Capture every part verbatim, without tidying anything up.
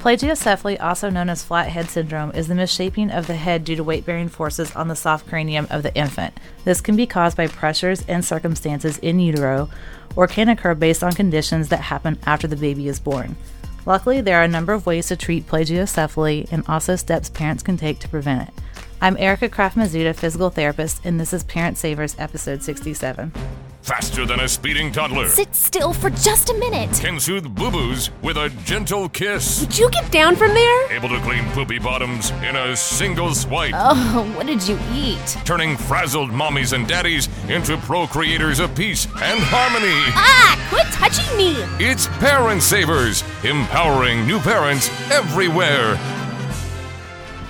Plagiocephaly, also known as flat head syndrome, is the misshaping of the head due to weight-bearing forces on the soft cranium of the infant. This can be caused by pressures and circumstances in utero, or can occur based on conditions that happen after the baby is born. Luckily, there are a number of ways to treat plagiocephaly and also steps parents can take to prevent it. I'm Erica Kraft-Mazzuto, physical therapist, and this is Parent Savers, episode sixty-seven. Faster than a speeding toddler. Sit still for just a minute. Can soothe boo-boos with a gentle kiss. Would you get down from there? Able to clean poopy bottoms in a single swipe. Oh, what did you eat? Turning frazzled mommies and daddies into procreators of peace and harmony. Ah, quit touching me. It's Parent Savers, empowering new parents everywhere.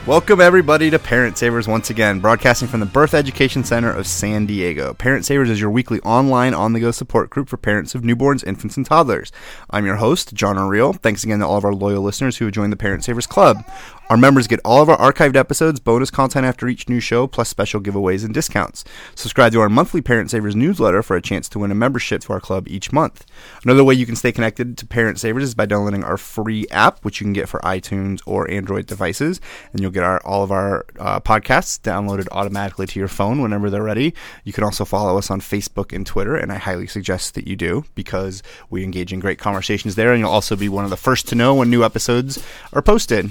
Welcome everybody to Parent Savers once again, broadcasting from the Birth Education Center of San Diego. Parent Savers is your weekly online, on-the-go support group for parents of newborns, infants, and toddlers. I'm your host, Johner Riel. Thanks again to all of our loyal listeners who have joined the Parent Savers Club. Our members get all of our archived episodes, bonus content after each new show, plus special giveaways and discounts. Subscribe to our monthly Parent Savers newsletter for a chance to win a membership to our club each month. Another way you can stay connected to Parent Savers is by downloading our free app, which you can get for iTunes or Android devices, and you'll get our, all of our uh, podcasts downloaded automatically to your phone whenever they're ready. You can also follow us on Facebook and Twitter, and I highly suggest that you do, because we engage in great conversations there, and you'll also be one of the first to know when new episodes are posted.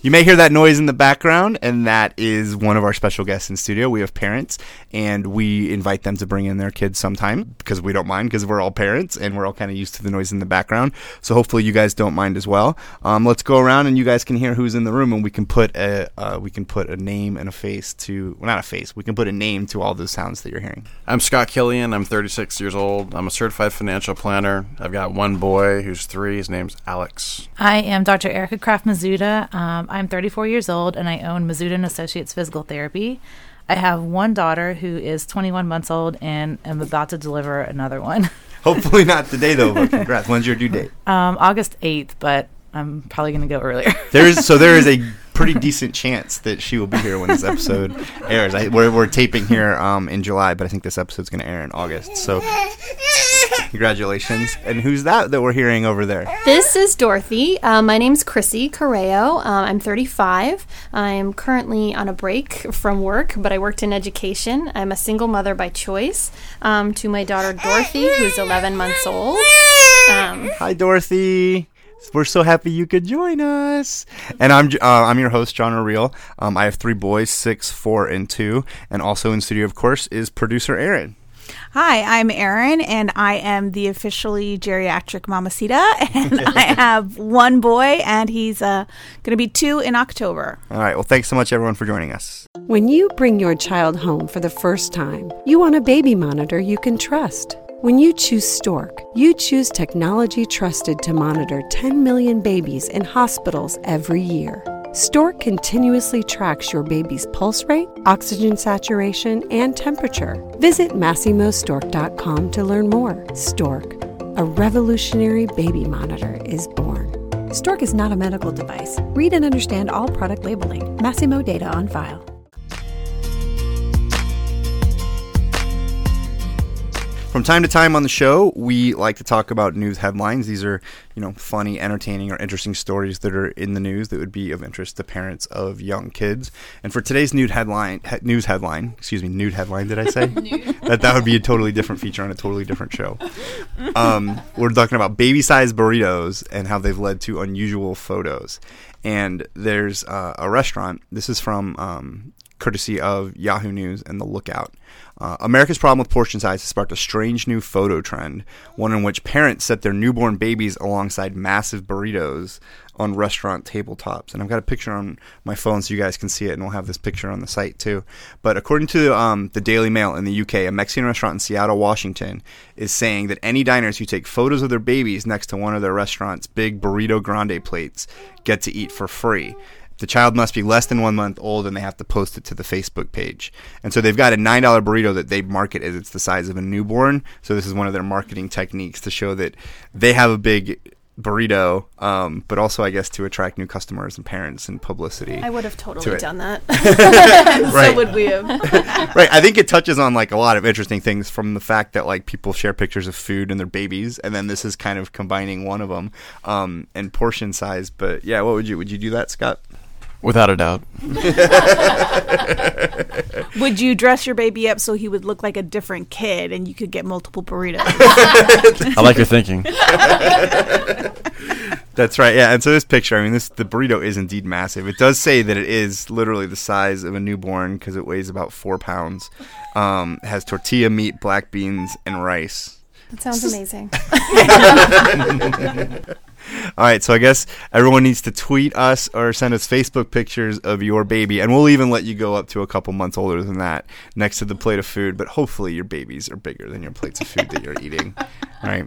You may hear that noise in the background, and that is one of our special guests in studio. We have parents, and we invite them to bring in their kids sometime, because we don't mind, because we're all parents, and we're all kind of used to the noise in the background. So hopefully you guys don't mind as well. Um, let's go around, and you guys can hear who's in the room, and we can put a uh, we can put a name and a face to well, not a face. We can put a name to all those sounds that you're hearing. I'm Scott Killian. I'm thirty-six years old. I'm a certified financial planner. I've got one boy who's three. His name's Alex. I am Doctor Erica Kraft-Mazzuto. Um, I'm thirty-four years old, and I own Mazzuto and Associates Physical Therapy. I have one daughter who is twenty-one months old, and am about to deliver another one. Hopefully not today, though, but congrats. When's your due date? Um, August eighth, but I'm probably going to go earlier. There is So there is a pretty decent chance that she will be here when this episode airs. I, we're, we're taping here um, in July, but I think this episode's going to air in August, so... Congratulations. And who's that that we're hearing over there? This is Dorothy. Uh, my name's Chrissy Correo. Uh, I'm thirty-five. I'm currently on a break from work, but I worked in education. I'm a single mother by choice um, to my daughter Dorothy, who's eleven months old. Um, Hi, Dorothy. We're so happy you could join us. And I'm uh, I'm your host, Johner Riel. Um, I have three boys, six, four, and two. And also in studio, of course, is producer Erin. Hi, I'm Erin, and I am the officially geriatric mamacita, and I have one boy, and he's uh, going to be two in October. All right. Well, thanks so much, everyone, for joining us. When you bring your child home for the first time, you want a baby monitor you can trust. When you choose Stork, you choose technology trusted to monitor ten million babies in hospitals every year. Stork continuously tracks your baby's pulse rate, oxygen saturation, and temperature. Visit Masimo Stork dot com to learn more. Stork, a revolutionary baby monitor, is born. Stork is not a medical device. Read and understand all product labeling. Masimo data on file. From time to time on the show, we like to talk about news headlines. These are, you know, funny, entertaining, or interesting stories that are in the news that would be of interest to parents of young kids. And for today's nude headline, he, news headline, excuse me, nude headline, did I say? that that would be a totally different feature on a totally different show. Um, we're talking about baby-sized burritos and how they've led to unusual photos. And there's uh, a restaurant. This is from um, courtesy of Yahoo News and The Lookout. Uh, America's problem with portion size has sparked a strange new photo trend, one in which parents set their newborn babies alongside massive burritos on restaurant tabletops. And I've got a picture on my phone so you guys can see it, and we'll have this picture on the site too. But according to um, the Daily Mail in the U K, a Mexican restaurant in Seattle, Washington, is saying that any diners who take photos of their babies next to one of their restaurant's big burrito grande plates get to eat for free. The child must be less than one month old, and they have to post it to the Facebook page. And so they've got a nine dollar burrito that they market as it's the size of a newborn. So this is one of their marketing techniques to show that they have a big burrito, um, but also, I guess, to attract new customers and parents and publicity. I would have totally to done that. Right. So would we have. Right. I think it touches on, like, a lot of interesting things, from the fact that, like, people share pictures of food and their babies, and then this is kind of combining one of them um, and portion size. But, yeah, what would you, would you do that, Scott? Without a doubt. Would you dress your baby up so he would look like a different kid and you could get multiple burritos? I like your thinking. That's right, yeah. And so this picture, I mean, this the burrito is indeed massive. It does say that it is literally the size of a newborn because it weighs about four pounds. Um, it has tortilla meat, black beans, and rice. That sounds amazing. All right, so I guess everyone needs to tweet us or send us Facebook pictures of your baby, and we'll even let you go up to a couple months older than that next to the plate of food, but hopefully your babies are bigger than your plates of food that you're eating. All right.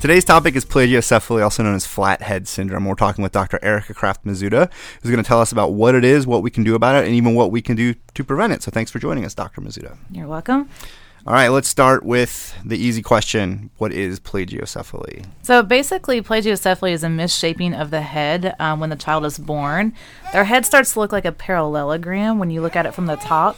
Today's topic is plagiocephaly, also known as flathead syndrome. We're talking with Doctor Erica Kraft-Mazzuto, who's going to tell us about what it is, what we can do about it, and even what we can do to prevent it. So thanks for joining us, Doctor Mazzuto. You're welcome. All right, let's start with the easy question. What is plagiocephaly? So basically, plagiocephaly is a misshaping of the head um, when the child is born. Their head starts to look like a parallelogram when you look at it from the top.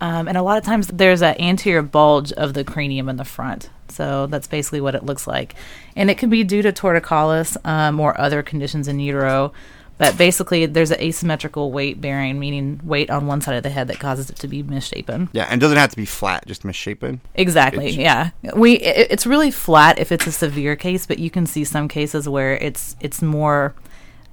Um, and a lot of times there's an anterior bulge of the cranium in the front. So that's basically what it looks like. And it can be due to torticollis um, or other conditions in utero. But basically, there's an asymmetrical weight bearing, meaning weight on one side of the head that causes it to be misshapen. Yeah, and it doesn't have to be flat, just misshapen. Exactly, it's, yeah. we it, It's really flat if it's a severe case, but you can see some cases where it's it's more...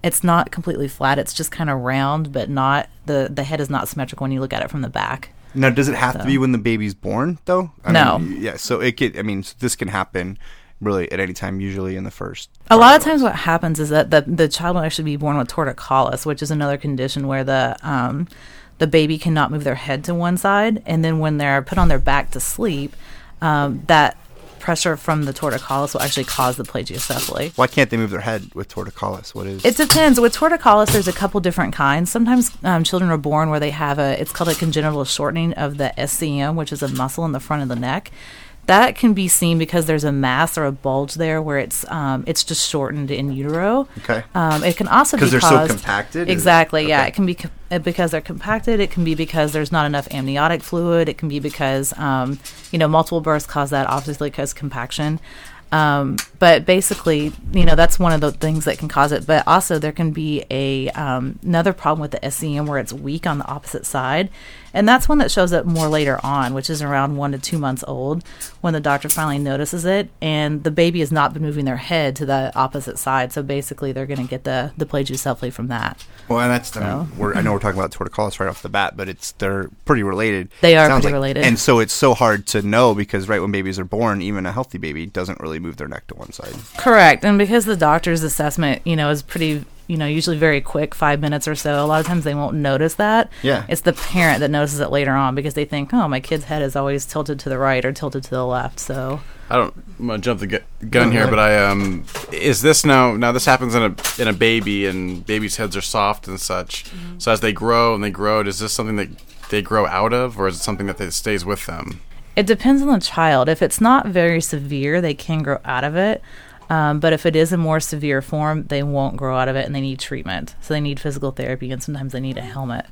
It's not completely flat. It's just kind of round, but not the, the head is not symmetrical when you look at it from the back. Now, does it have so. to be when the baby's born, though? I no. Mean, yeah, so it could, I mean, this can happen really at any time, usually in the first. A lot of times what happens is that the, the child will actually be born with torticollis, which is another condition where the um, the baby cannot move their head to one side. And then when they're put on their back to sleep, um, that pressure from the torticollis will actually cause the plagiocephaly. Why can't they move their head with torticollis? What is it? Depends. With torticollis, there's a couple different kinds. Sometimes um, children are born where they have a, it's called a congenital shortening of the S C M, which is a muscle in the front of the neck. That can be seen because there's a mass or a bulge there where it's um, it's just shortened in utero. Okay. Um, it can also be because they're caused, so compacted? Exactly, okay. Yeah. It can be co- because they're compacted. It can be because there's not enough amniotic fluid. It can be because, um, you know, multiple births cause that, obviously cause compaction. Um, but basically, you know, that's one of the things that can cause it. But also there can be a um, another problem with the S C M where it's weak on the opposite side. And that's one that shows up more later on, which is around one to two months old when the doctor finally notices it. And the baby has not been moving their head to the opposite side. So basically they're going to get the, the plagiocephaly from that. Well, and that's, so. I mean, we're, I know we're talking about torticollis right off the bat, but it's they're pretty related. They are pretty like, related. And so it's so hard to know because right when babies are born, even a healthy baby doesn't really move their neck to one side. Correct. And because the doctor's assessment, you know, is pretty... you know, usually very quick, five minutes or so. A lot of times they won't notice that. Yeah. It's the parent that notices it later on because they think, oh, my kid's head is always tilted to the right or tilted to the left. So I don't I'm gonna jump the gu- gun okay. here, but I um, is this now? Now this happens in a in a baby, and babies' heads are soft and such. Mm-hmm. So as they grow and they grow, is this something that they grow out of, or is it something that they, stays with them? It depends on the child. If it's not very severe, they can grow out of it. Um, but if it is a more severe form, they won't grow out of it and they need treatment. So they need physical therapy and sometimes they need a helmet.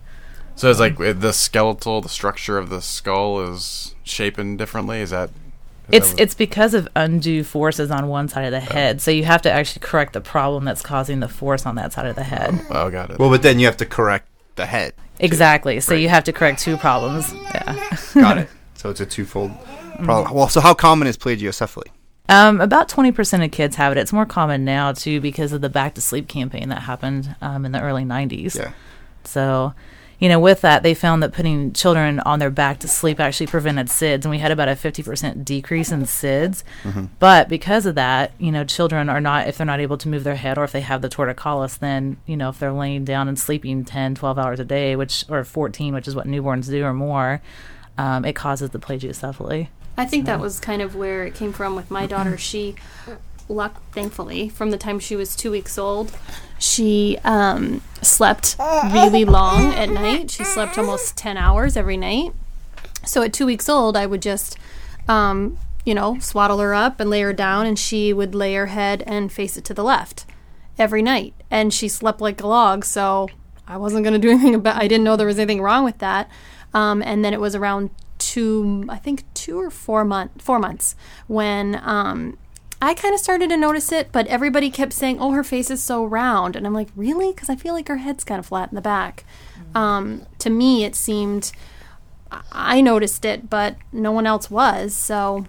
So it's like the skeletal, the structure of the skull is shaping differently? Is that... It's it's because of undue forces on one side of the head. So you have to actually correct the problem that's causing the force on that side of the head. Oh, got it. Well, but then you have to correct the head. Exactly. Too. So Great. You have to correct two problems. Yeah. Got it. So it's a twofold problem. Mm-hmm. Well, so how common is plagiocephaly? Um, about twenty percent of kids have it. It's more common now, too, because of the Back to Sleep campaign that happened um, in the early nineties. Yeah. So... You know, with that, they found that putting children on their back to sleep actually prevented SIDS, and we had about a fifty percent decrease in SIDS. Mm-hmm. But because of that, you know, children are not, if they're not able to move their head or if they have the torticollis, then, you know, if they're laying down and sleeping ten, twelve hours a day, which or fourteen, which is what newborns do or more, um, it causes the plagiocephaly. I think so. That was kind of where it came from with my daughter. She... Luck, thankfully, from the time she was two weeks old, she um, slept really long at night. She slept almost ten hours every night. So at two weeks old, I would just, um, you know, swaddle her up and lay her down, and she would lay her head and face it to the left every night. And she slept like a log, so I wasn't going to do anything about it. I didn't know there was anything wrong with that. Um, and then it was around two, I think two or four, month, four months when... Um, I kind of started to notice it, but everybody kept saying, oh, her face is so round. And I'm like, really? Because I feel like her head's kind of flat in the back. Mm-hmm. Um, to me, it seemed I noticed it, but no one else was. So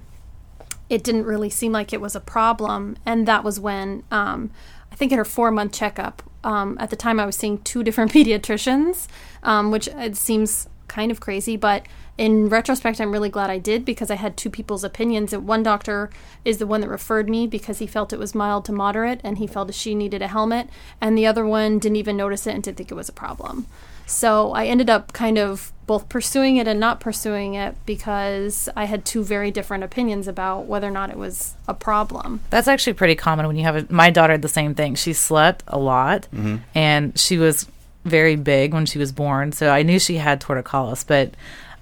it didn't really seem like it was a problem. And that was when um, I think at her four-month checkup, um, at the time I was seeing two different pediatricians, um, which it seems kind of crazy, but in retrospect, I'm really glad I did because I had two people's opinions. And one doctor is the one that referred me because he felt it was mild to moderate and he felt she needed a helmet. And the other one didn't even notice it and didn't think it was a problem. So I ended up kind of both pursuing it and not pursuing it because I had two very different opinions about whether or not it was a problem. That's actually pretty common when you have a, my daughter had the same thing. She slept a lot mm-hmm. and she was very big when she was born. So I knew she had torticollis, but...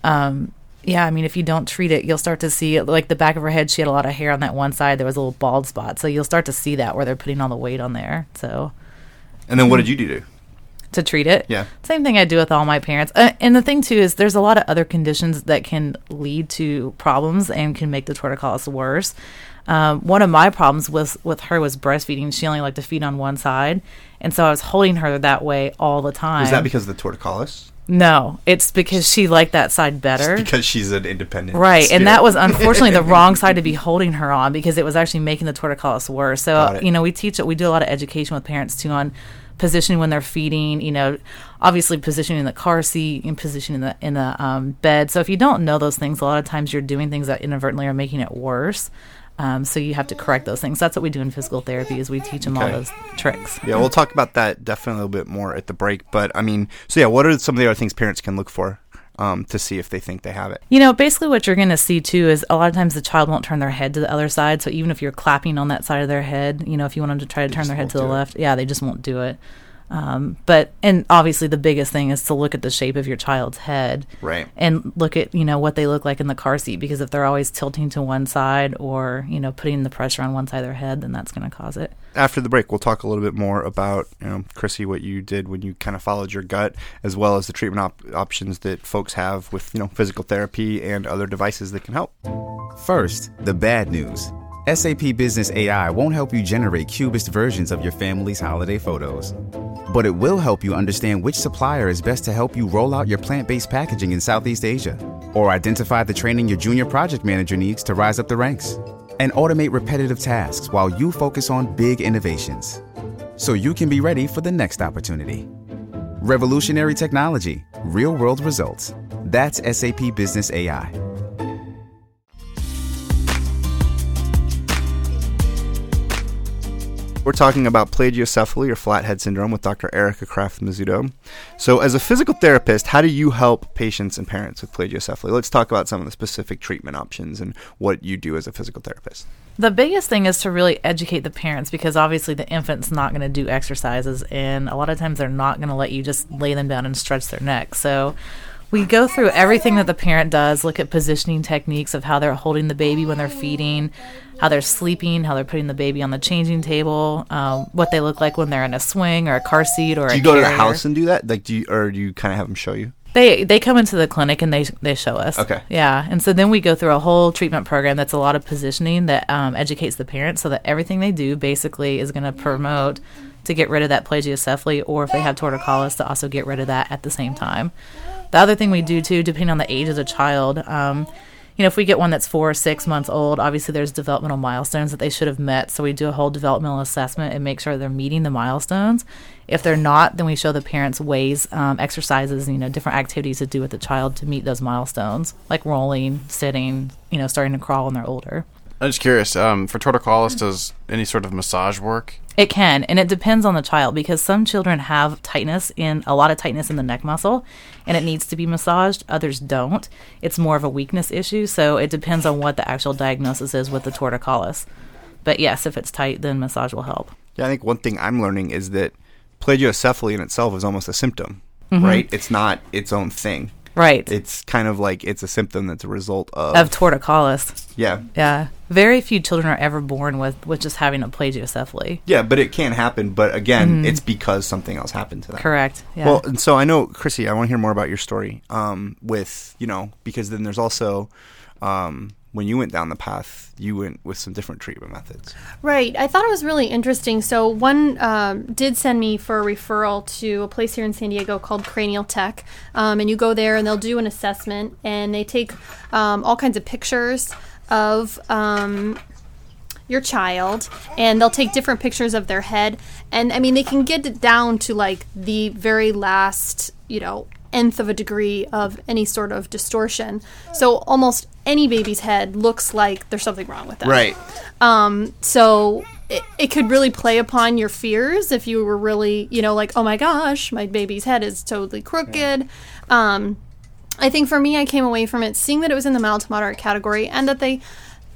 Um, yeah, I mean, if you don't treat it, you'll start to see, like, the back of her head, she had a lot of hair on that one side. There was a little bald spot. So you'll start to see that where they're putting all the weight on there. So. And then what did you do? To treat it? Yeah. Same thing I do with all my parents. Uh, and the thing, too, is there's a lot of other conditions that can lead to problems and can make the torticollis worse. Um, one of my problems was with her was breastfeeding. She only liked to feed on one side. And so I was holding her that way all the time. Is that because of the torticollis? No, it's because she liked that side better. Just because she's an independent. Right, spirit. And that was unfortunately the wrong side to be holding her on because it was actually making the torticollis worse. So, you know, we teach it. We do a lot of education with parents, too, on positioning when they're feeding, you know, obviously positioning in the car seat and positioning in the, in the um, bed. So if you don't know those things, a lot of times you're doing things that inadvertently are making it worse. Um, so you have to correct those things. That's what we do in physical therapy is we teach them okay. all those tricks. Yeah, we'll talk about that definitely a little bit more at the break. But, I mean, so, yeah, what are some of the other things parents can look for um, to see if they think they have it? You know, basically what you're going to see, too, is a lot of times the child won't turn their head to the other side. So even if you're clapping on that side of their head, you know, if you want them to try to they turn their head to the it. left, yeah, they just won't do it. Um, but, and obviously the biggest thing is to look at the shape of your child's head. Right. And look at, you know, what they look like in the car seat, because if they're always tilting to one side or, you know, putting the pressure on one side of their head, then that's going to cause it. After the break, we'll talk a little bit more about, you know, Chrissy, what you did when you kind of followed your gut, as well as the treatment op- options that folks have with, you know, physical therapy and other devices that can help. First, the bad news. S A P Business A I won't help you generate cubist versions of your family's holiday photos. But it will help you understand which supplier is best to help you roll out your plant-based packaging in Southeast Asia, or identify the training your junior project manager needs to rise up the ranks, and automate repetitive tasks while you focus on big innovations, so you can be ready for the next opportunity. Revolutionary technology, real-world results. That's S A P Business A I. We're talking about plagiocephaly or flathead syndrome with Doctor Erica Kraft-Mazzuto. So as a physical therapist, how do you help patients and parents with plagiocephaly? Let's talk about some of the specific treatment options and what you do as a physical therapist. The biggest thing is to really educate the parents, because obviously the infant's not going to do exercises, and a lot of times they're not going to let you just lay them down and stretch their neck. So We go through everything that the parent does, look at positioning techniques of how they're holding the baby when they're feeding, how they're sleeping, how they're putting the baby on the changing table, um, what they look like when they're in a swing or a car seat or a carrier. Do you go to the house and do that? Like, do you, or do you kind of have them show you? They they come into the clinic and they they show us. Okay. Yeah. And so then we go through a whole treatment program that's a lot of positioning that um, educates the parents so that everything they do basically is going to promote to get rid of that plagiocephaly, or if they have torticollis, to also get rid of that at the same time. The other thing we do, too, depending on the age of the child, um, you know, if we get one that's four or six months old, obviously there's developmental milestones that they should have met. So we do a whole developmental assessment and make sure they're meeting the milestones. If they're not, then we show the parents ways, um, exercises, you know, different activities to do with the child to meet those milestones, like rolling, sitting, you know, starting to crawl when they're older. I'm just curious, um, for torticollis, does any sort of massage work? It can, and it depends on the child, because some children have tightness in, a lot of tightness in the neck muscle, and it needs to be massaged. Others don't. It's more of a weakness issue, so it depends on what the actual diagnosis is with the torticollis. But yes, if it's tight, then massage will help. Yeah, I think one thing I'm learning is that plagiocephaly in itself is almost a symptom, mm-hmm. right? It's not its own thing. Right. It's kind of like it's a symptom that's a result of... Of torticollis. Yeah. Yeah. Very few children are ever born with, with just having a plagiocephaly. Yeah, but it can happen. But again, mm. it's because something else happened to them. Correct. Yeah. Well, and so I know, Chrissy, I want to hear more about your story um, with, you know, because then there's also... Um, when you went down the path, you went with some different treatment methods. Right. I thought it was really interesting. So one um, did send me for a referral to a place here in San Diego called Cranial Tech. Um, and you go there and they'll do an assessment, and they take um, all kinds of pictures of um, your child, and they'll take different pictures of their head. And, I mean, they can get it down to, like, the very last, you know, nth of a degree of any sort of distortion. So almost any baby's head looks like there's something wrong with them. Right. Um, so it, it could really play upon your fears if you were really, you know, like, oh my gosh, my baby's head is totally crooked. Okay. Um, I think for me, I came away from it seeing that it was in the mild to moderate category, and that they,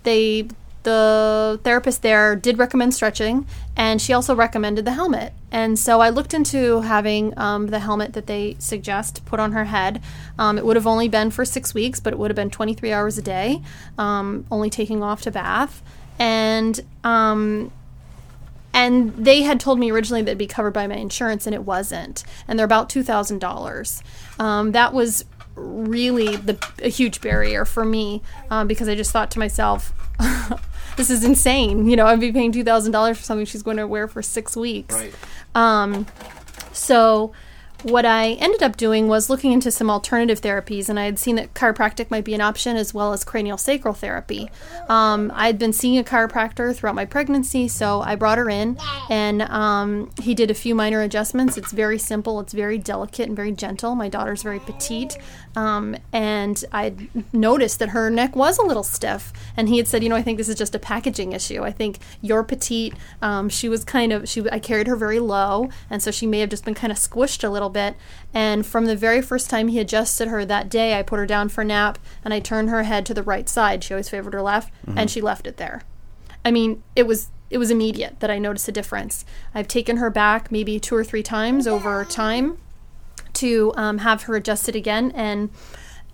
they, the therapist there did recommend stretching, and she also recommended the helmet. And so I looked into having um, the helmet that they suggest put on her head. Um, it would have only been for six weeks, but it would have been twenty-three hours a day, um, only taking off to bath. And um, and they had told me originally that it'd be covered by my insurance, and it wasn't. And they're about two thousand dollars. Um, that was really the a huge barrier for me um, because I just thought to myself, this is insane. You know, I'd be paying two thousand dollars for something she's going to wear for six weeks. Right. Um, so what I ended up doing was looking into some alternative therapies, and I had seen that chiropractic might be an option, as well as cranial sacral therapy. Um, I'd been seeing a chiropractor throughout my pregnancy, so I brought her in, and um, he did a few minor adjustments. It's very simple. It's very delicate and very gentle. My daughter's very petite, um, and I noticed that her neck was a little stiff, and he had said, you know, I think this is just a packaging issue. I think you're petite. Um, she was kind of, she. I carried her very low, and so she may have just been kind of squished a little bit. And from the very first time he adjusted her that day, I put her down for a nap, and I turned her head to the right side. She always favored her left, mm-hmm. and she left it there. I mean, it was it was immediate that I noticed a difference. I've taken her back maybe two or three times over time to um, have her adjusted again, and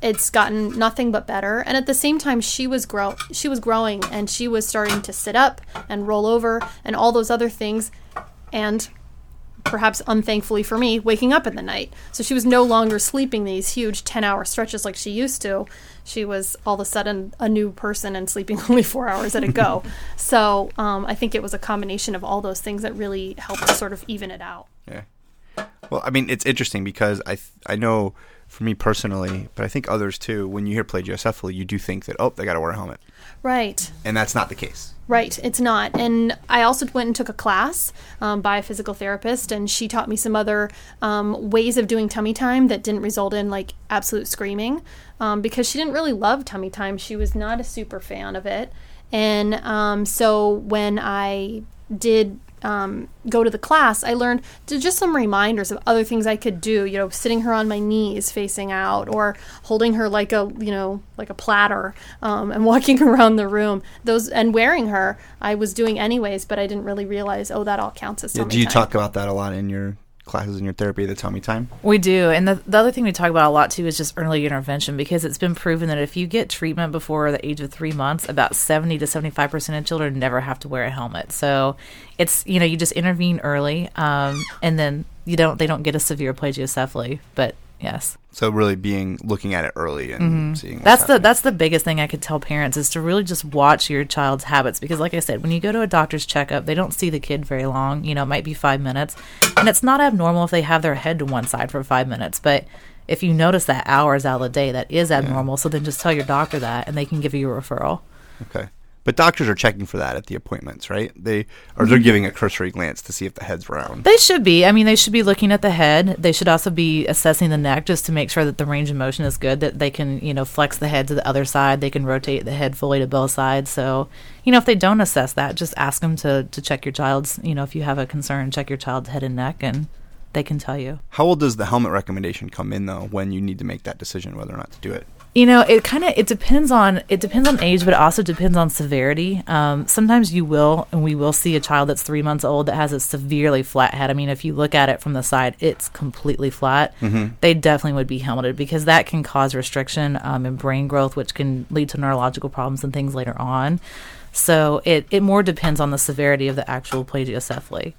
it's gotten nothing but better. And at the same time, she was grow she was growing, and she was starting to sit up and roll over and all those other things, and perhaps unthankfully for me, waking up in the night. So she was no longer sleeping these huge ten-hour stretches like she used to. She was all of a sudden a new person and sleeping only four hours at a go. So um, I think it was a combination of all those things that really helped sort of even it out. Yeah. Well, I mean, it's interesting because I th- I know for me personally, but I think others too, when you hear plagiocephaly, you do think that, oh, they got to wear a helmet. Right. And that's not the case. Right, it's not. And I also went and took a class um, by a physical therapist, and she taught me some other um, ways of doing tummy time that didn't result in, like, absolute screaming, um, because she didn't really love tummy time. She was not a super fan of it. And um, so when I did um, go to the class, I learned just some reminders of other things I could do, you know, sitting her on my knees facing out, or holding her like a, you know, like a platter, um, and walking around the room. Those, and wearing her, I was doing anyways, but I didn't really realize, oh, that all counts as tummy time. Yeah, do you talk about that a lot in your classes in your therapy that tell me time? We do. And the, the other thing we talk about a lot, too, is just early intervention, because it's been proven that if you get treatment before the age of three months, about seventy to seventy-five percent of children never have to wear a helmet. So it's, you know, you just intervene early, um, and then you don't they don't get a severe plagiocephaly. But yes. So really being looking at it early and mm-hmm. seeing what's that's happening. the that's the biggest thing I could tell parents is to really just watch your child's habits, because like I said, when you go to a doctor's checkup, they don't see the kid very long. You know, it might be five minutes, and it's not abnormal if they have their head to one side for five minutes. But if you notice that hours out of the day, that is abnormal. Yeah. So then just tell your doctor that, and they can give you a referral. Okay. But doctors are checking for that at the appointments, right? They or they're giving a cursory glance to see if the head's round. They should be. I mean, they should be looking at the head. They should also be assessing the neck just to make sure that the range of motion is good, that they can, you know, flex the head to the other side. They can rotate the head fully to both sides. So, you know, if they don't assess that, just ask them to, to check your child's, you know, if you have a concern, check your child's head and neck, and they can tell you. How old does the helmet recommendation come in, though, when you need to make that decision whether or not to do it? You know, it kind of, it depends on, it depends on age, but it also depends on severity. Um, sometimes you will, and we will see a child that's three months old that has a severely flat head. I mean, if you look at it from the side, it's completely flat. Mm-hmm. They definitely would be helmeted, because that can cause restriction um, in brain growth, which can lead to neurological problems and things later on. So it, it more depends on the severity of the actual plagiocephaly.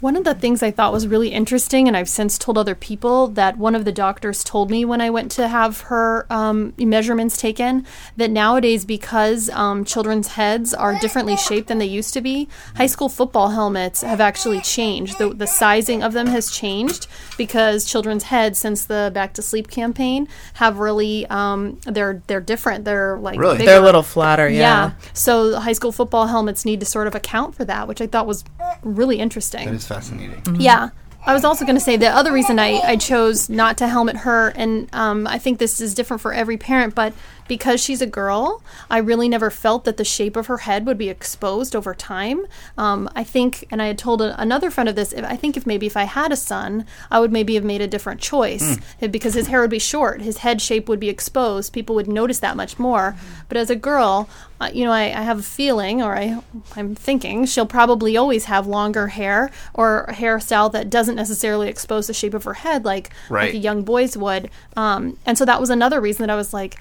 One of the things I thought was really interesting, and I've since told other people, that one of the doctors told me when I went to have her um, measurements taken, that nowadays, because um, children's heads are differently shaped than they used to be, high school football helmets have actually changed. The, the sizing of them has changed, because children's heads, since the Back to Sleep campaign, have really, um, they're they're different. They're like really? Bigger. They're a little flatter, yeah. yeah. So high school football helmets need to sort of account for that, which I thought was really interesting. That is fascinating. Mm-hmm. Yeah. I was also going to say the other reason I, I chose not to helmet her, and um, I think this is different for every parent, but because she's a girl, I really never felt that the shape of her head would be exposed over time. Um, I think, and I had told a, another friend of this, if, I think if maybe if I had a son, I would maybe have made a different choice mm. because his hair would be short, his head shape would be exposed, people would notice that much more. Mm-hmm. But as a girl, uh, you know, I, I have a feeling, or I, I'm thinking, she'll probably always have longer hair or a hairstyle that doesn't necessarily expose the shape of her head like, right. like a young boy's would. Um, and so that was another reason that I was like,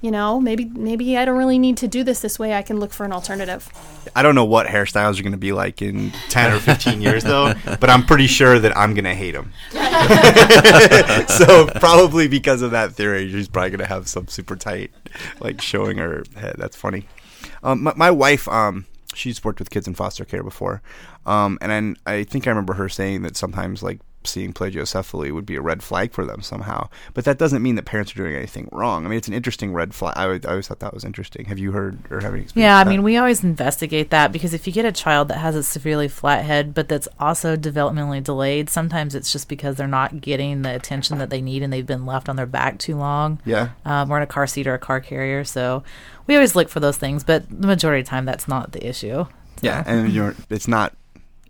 you know, maybe maybe I don't really need to do this this way. I can look for an alternative. I don't know what hairstyles are going to be like in ten or fifteen years, though, but I'm pretty sure that I'm going to hate them. So probably because of that theory, she's probably going to have some super tight, like, showing her head. That's funny. Um, my, my wife, um, she's worked with kids in foster care before, um, and I, I think I remember her saying that sometimes, like, seeing plagiocephaly would be a red flag for them somehow. But that doesn't mean that parents are doing anything wrong. I mean, it's an interesting red flag. I, I always thought that was interesting. Have you heard or have any experience? Yeah, I mean, we always investigate that, because if you get a child that has a severely flat head but that's also developmentally delayed, sometimes it's just because they're not getting the attention that they need and they've been left on their back too long. Yeah. Um, or in a car seat or a car carrier. So we always look for those things, but the majority of the time that's not the issue. So. Yeah, and you're, it's not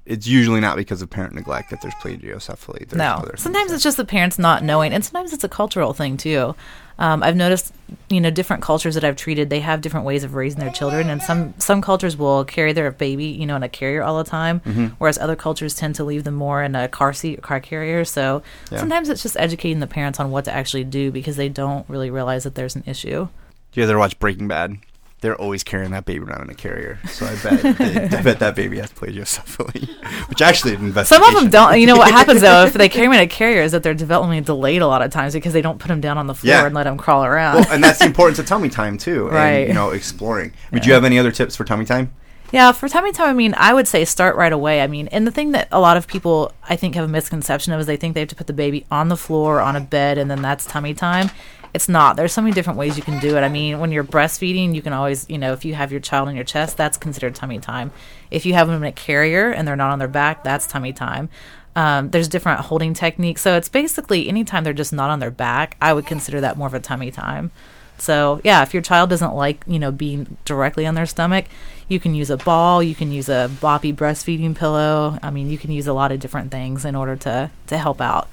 It's usually not because of parent neglect that there's plagiocephaly. There's no. Sometimes it's just the parents not knowing, and sometimes it's a cultural thing, too. Um, I've noticed, you know, different cultures that I've treated, they have different ways of raising their children, and some, some cultures will carry their baby, you know, in a carrier all the time, mm-hmm. whereas other cultures tend to leave them more in a car seat or car carrier. So yeah. Sometimes it's just educating the parents on what to actually do, because they don't really realize that there's an issue. Do you ever watch Breaking Bad? They're always carrying that baby around in a carrier. So I bet they, I bet that baby has plagiocephaly, which actually is an investigation. Some of them don't. You know what happens, though, if they carry them in a carrier is that they're developmentally delayed a lot of times because they don't put them down on the floor yeah. and let them crawl around. Well, and that's the importance of tummy time, too, right. and, you know, exploring. Would yeah. you have any other tips for tummy time? Yeah, for tummy time, I mean, I would say start right away. I mean, and the thing that a lot of people, I think, have a misconception of is they think they have to put the baby on the floor, on a bed, and then that's tummy time. It's not. There's so many different ways you can do it. I mean, when you're breastfeeding, you can always, you know, if you have your child on your chest, that's considered tummy time. If you have them in a carrier and they're not on their back, that's tummy time. Um, there's different holding techniques. So it's basically anytime they're just not on their back, I would consider that more of a tummy time. So, yeah, if your child doesn't like, you know, being directly on their stomach, you can use a ball. You can use a boppy breastfeeding pillow. I mean, you can use a lot of different things in order to, to help out.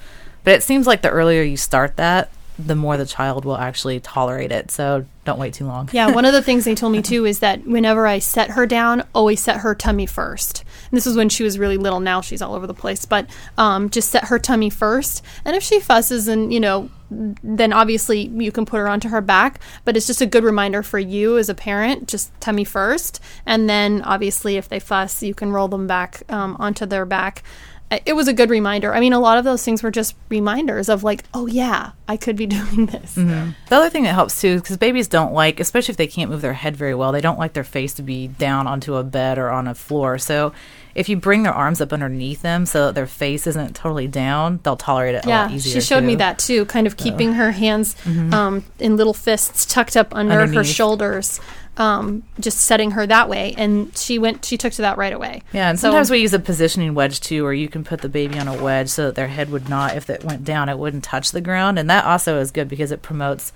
But it seems like the earlier you start that, the more the child will actually tolerate it. So don't wait too long. Yeah, one of the things they told me, too, is that whenever I set her down, always set her tummy first. this is when she was really little. Now she's all over the place, but um, just set her tummy first. And if she fusses and, you know, then obviously you can put her onto her back, but it's just a good reminder for you as a parent, just tummy first. And then obviously if they fuss, you can roll them back um, onto their back. It was a good reminder. I mean, a lot of those things were just reminders of like, oh, yeah, I could be doing this. Mm-hmm. The other thing that helps, too, because babies don't like, especially if they can't move their head very well, they don't like their face to be down onto a bed or on a floor. So if you bring their arms up underneath them so that their face isn't totally down, they'll tolerate it yeah, a lot easier. Yeah, she showed too. me that, too, kind of keeping so. her hands mm-hmm. um, in little fists tucked up under underneath. her shoulders. Um, just setting her that way, and she went. She took to that right away. Yeah, and so, sometimes we use a positioning wedge too, or you can put the baby on a wedge so that their head would not, if it went down, it wouldn't touch the ground. And that also is good because it promotes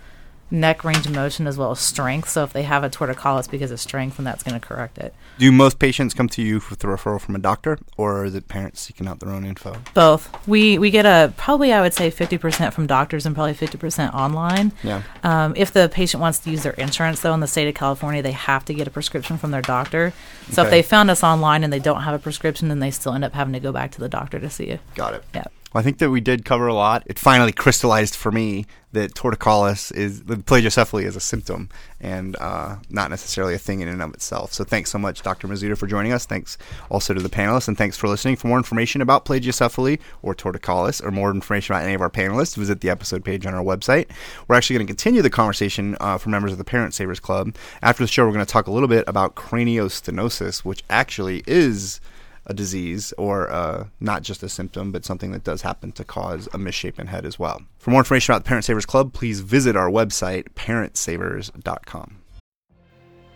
neck range of motion as well as strength. So if they have a torticollis because of strength, then that's going to correct it. Do most patients come to you with a referral from a doctor, or is it parents seeking out their own info? Both. We we get a probably I would say fifty percent from doctors and probably fifty percent online. Yeah. Um, if the patient wants to use their insurance, though, in the state of California, they have to get a prescription from their doctor. So okay. if they found us online and they don't have a prescription, then they still end up having to go back to the doctor to see you. Got it. Yeah. Well, I think that we did cover a lot. It finally crystallized for me that torticollis is, the plagiocephaly is a symptom and uh, not necessarily a thing in and of itself. So thanks so much, Doctor Mazzuto, for joining us. Thanks also to the panelists, and thanks for listening. For more information about plagiocephaly or torticollis, or more information about any of our panelists, visit the episode page on our website. We're actually going to continue the conversation uh, for members of the Parent Savers Club. After the show, we're going to talk a little bit about craniostenosis, which actually is a disease, or uh, not just a symptom, but something that does happen to cause a misshapen head as well. For more information about the Parent Savers Club, please visit our website, parent savers dot com.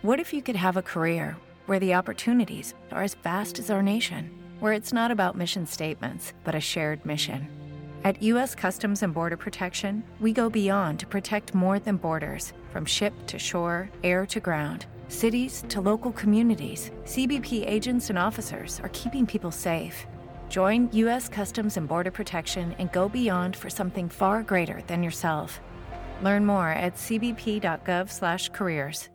What if you could have a career where the opportunities are as vast as our nation, where it's not about mission statements, but a shared mission? At U S Customs and Border Protection, we go beyond to protect more than borders. From ship to shore, air to ground, cities to local communities, C B P agents and officers are keeping people safe. Join U S Customs and Border Protection and go beyond for something far greater than yourself. Learn more at c b p dot gov slash careers.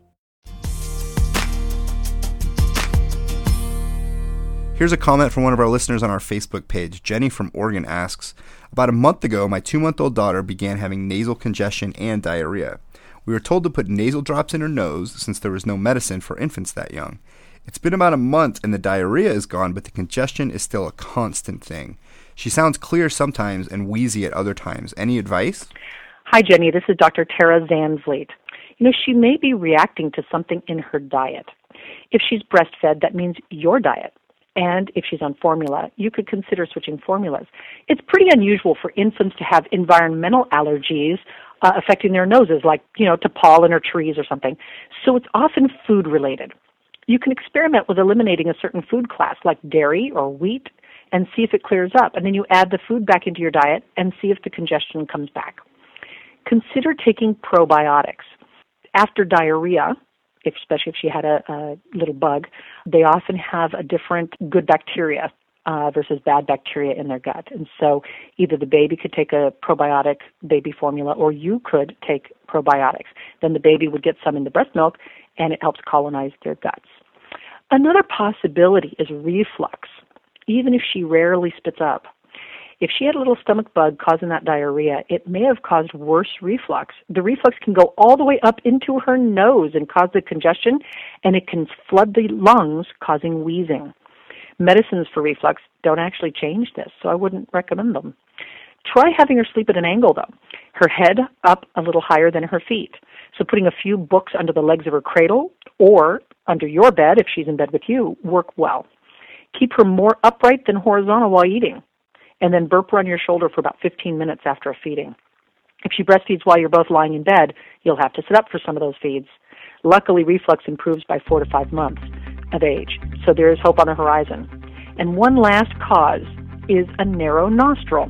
Here's a comment from one of our listeners on our Facebook page. Jenny from Oregon asks, about a month ago, my two-month-old daughter began having nasal congestion and diarrhea. We were told to put nasal drops in her nose since there was no medicine for infants that young. It's been about a month and the diarrhea is gone, but the congestion is still a constant thing. She sounds clear sometimes and wheezy at other times. Any advice? Hi, Jenny. This is Doctor Tara Zansliet. You know, she may be reacting to something in her diet. If she's breastfed, that means your diet. And if she's on formula, you could consider switching formulas. It's pretty unusual for infants to have environmental allergies Uh, affecting their noses, like, you know, to pollen or trees or something. So it's often food-related. You can experiment with eliminating a certain food class, like dairy or wheat, and see if it clears up. And then you add the food back into your diet and see if the congestion comes back. Consider taking probiotics. After diarrhea, if, especially if she had a, a little bug, they often have a different good bacteria Uh, versus bad bacteria in their gut. And so either the baby could take a probiotic baby formula or you could take probiotics. Then the baby would get some in the breast milk and it helps colonize their guts. Another possibility is reflux, even if she rarely spits up. If she had a little stomach bug causing that diarrhea, it may have caused worse reflux. The reflux can go all the way up into her nose and cause the congestion, and it can flood the lungs, causing wheezing. Medicines for reflux don't actually change this, so I wouldn't recommend them. Try having her sleep at an angle, though. Her head up a little higher than her feet. So putting a few books under the legs of her cradle or under your bed, if she's in bed with you, work well. Keep her more upright than horizontal while eating, and then burp her on your shoulder for about fifteen minutes after a feeding. If she breastfeeds while you're both lying in bed, you'll have to sit up for some of those feeds. Luckily, reflux improves by four to five months of age, so there is hope on the horizon. And one last cause is a narrow nostril.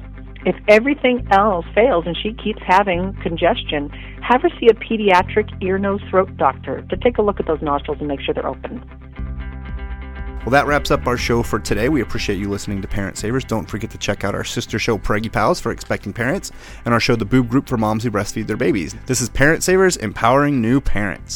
If everything else fails and she keeps having congestion, have her see a pediatric ear, nose, throat doctor to take a look at those nostrils and make sure they're open. Well, that wraps up our show for today. We appreciate you listening to Parent Savers. Don't forget to check out our sister show, Preggy Pals, for expecting parents, and our show, The Boob Group, for moms who breastfeed their babies. This is Parent Savers, empowering new parents.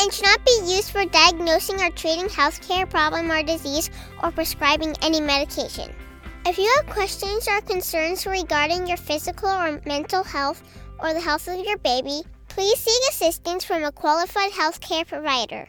and should not be used for diagnosing or treating healthcare problem or disease or prescribing any medication. If you have questions or concerns regarding your physical or mental health or the health of your baby, please seek assistance from a qualified healthcare provider.